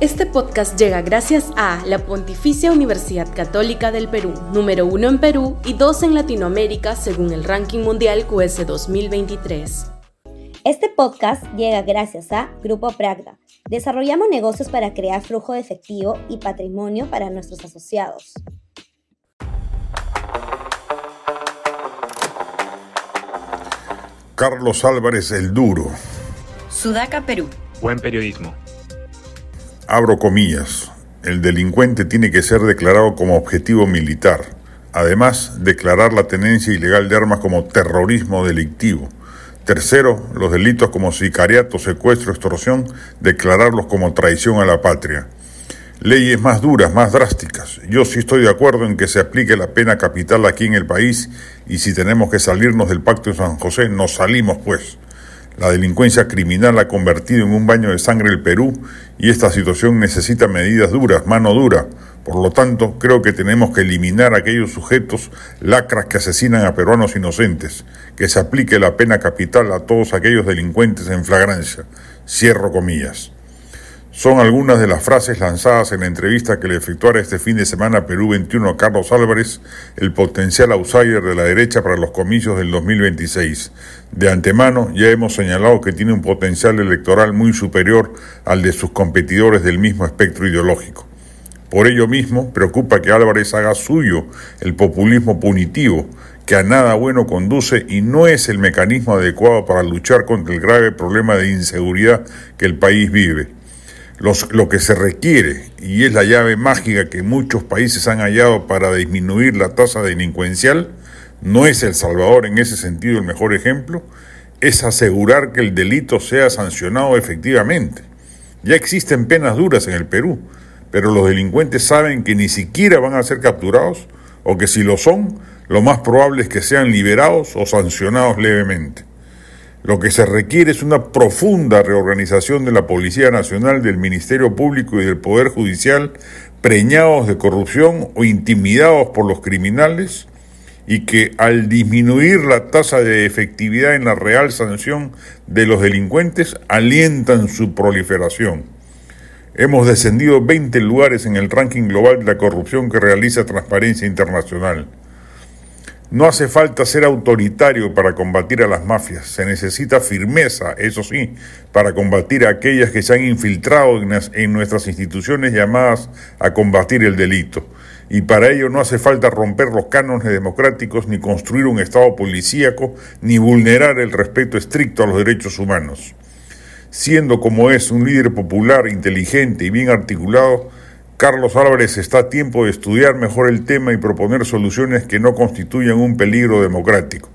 Este podcast llega gracias a la Pontificia Universidad Católica del Perú, número 1 en Perú y 2 en Latinoamérica según el Ranking Mundial QS 2023. Este podcast llega gracias a Grupo Pragda. Desarrollamos negocios para crear flujo de efectivo y patrimonio para nuestros asociados. Carlos Álvarez, El Duro Sudaca, Perú. Buen periodismo. Abro comillas. El delincuente tiene que ser declarado como objetivo militar. Además, declarar la tenencia ilegal de armas como terrorismo delictivo. Tercero, los delitos como sicariato, secuestro, extorsión, declararlos como traición a la patria. Leyes más duras, más drásticas. Yo sí estoy de acuerdo en que se aplique la pena capital aquí en el país y si tenemos que salirnos del Pacto de San José, nos salimos pues. La delincuencia criminal ha convertido en un baño de sangre el Perú y esta situación necesita medidas duras, mano dura. Por lo tanto, creo que tenemos que eliminar a aquellos sujetos lacras que asesinan a peruanos inocentes, que se aplique la pena capital a todos aquellos delincuentes en flagrancia. Cierro comillas. Son algunas de las frases lanzadas en la entrevista que le efectuara este fin de semana a Perú 21 a Carlos Álvarez, el potencial outsider de la derecha para los comicios del 2026. De antemano ya hemos señalado que tiene un potencial electoral muy superior al de sus competidores del mismo espectro ideológico. Por ello mismo, preocupa que Álvarez haga suyo el populismo punitivo, que a nada bueno conduce y no es el mecanismo adecuado para luchar contra el grave problema de inseguridad que el país vive. Lo que se requiere, y es la llave mágica que muchos países han hallado para disminuir la tasa delincuencial, no es El Salvador en ese sentido el mejor ejemplo, es asegurar que el delito sea sancionado efectivamente. Ya existen penas duras en el Perú, pero los delincuentes saben que ni siquiera van a ser capturados o que si lo son, lo más probable es que sean liberados o sancionados levemente. Lo que se requiere es una profunda reorganización de la Policía Nacional, del Ministerio Público y del Poder Judicial, preñados de corrupción o intimidados por los criminales, y que al disminuir la tasa de efectividad en la real sanción de los delincuentes, alientan su proliferación. Hemos descendido 20 lugares en el ranking global de la corrupción que realiza Transparencia Internacional. No hace falta ser autoritario para combatir a las mafias. Se necesita firmeza, eso sí, para combatir a aquellas que se han infiltrado en nuestras instituciones llamadas a combatir el delito. Y para ello no hace falta romper los cánones democráticos, ni construir un Estado policíaco, ni vulnerar el respeto estricto a los derechos humanos. Siendo como es un líder popular, inteligente y bien articulado, Carlos Álvarez está a tiempo de estudiar mejor el tema y proponer soluciones que no constituyan un peligro democrático.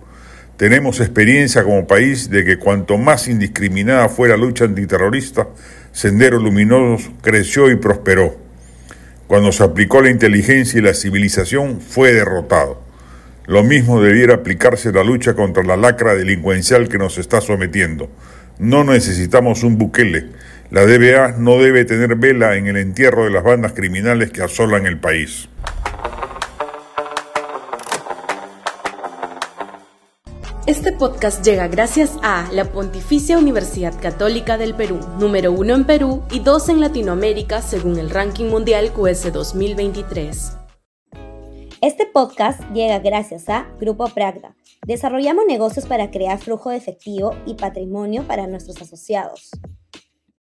Tenemos experiencia como país de que cuanto más indiscriminada fue la lucha antiterrorista, Sendero Luminoso creció y prosperó. Cuando se aplicó la inteligencia y la civilización, fue derrotado. Lo mismo debiera aplicarse la lucha contra la lacra delincuencial que nos está sometiendo. No necesitamos un Bukele. La DBA no debe tener vela en el entierro de las bandas criminales que asolan el país. Este podcast llega gracias a la Pontificia Universidad Católica del Perú, número 1 en Perú y 2 en Latinoamérica según el Ranking Mundial QS 2023. Este podcast llega gracias a Grupo Pragda. Desarrollamos negocios para crear flujo de efectivo y patrimonio para nuestros asociados.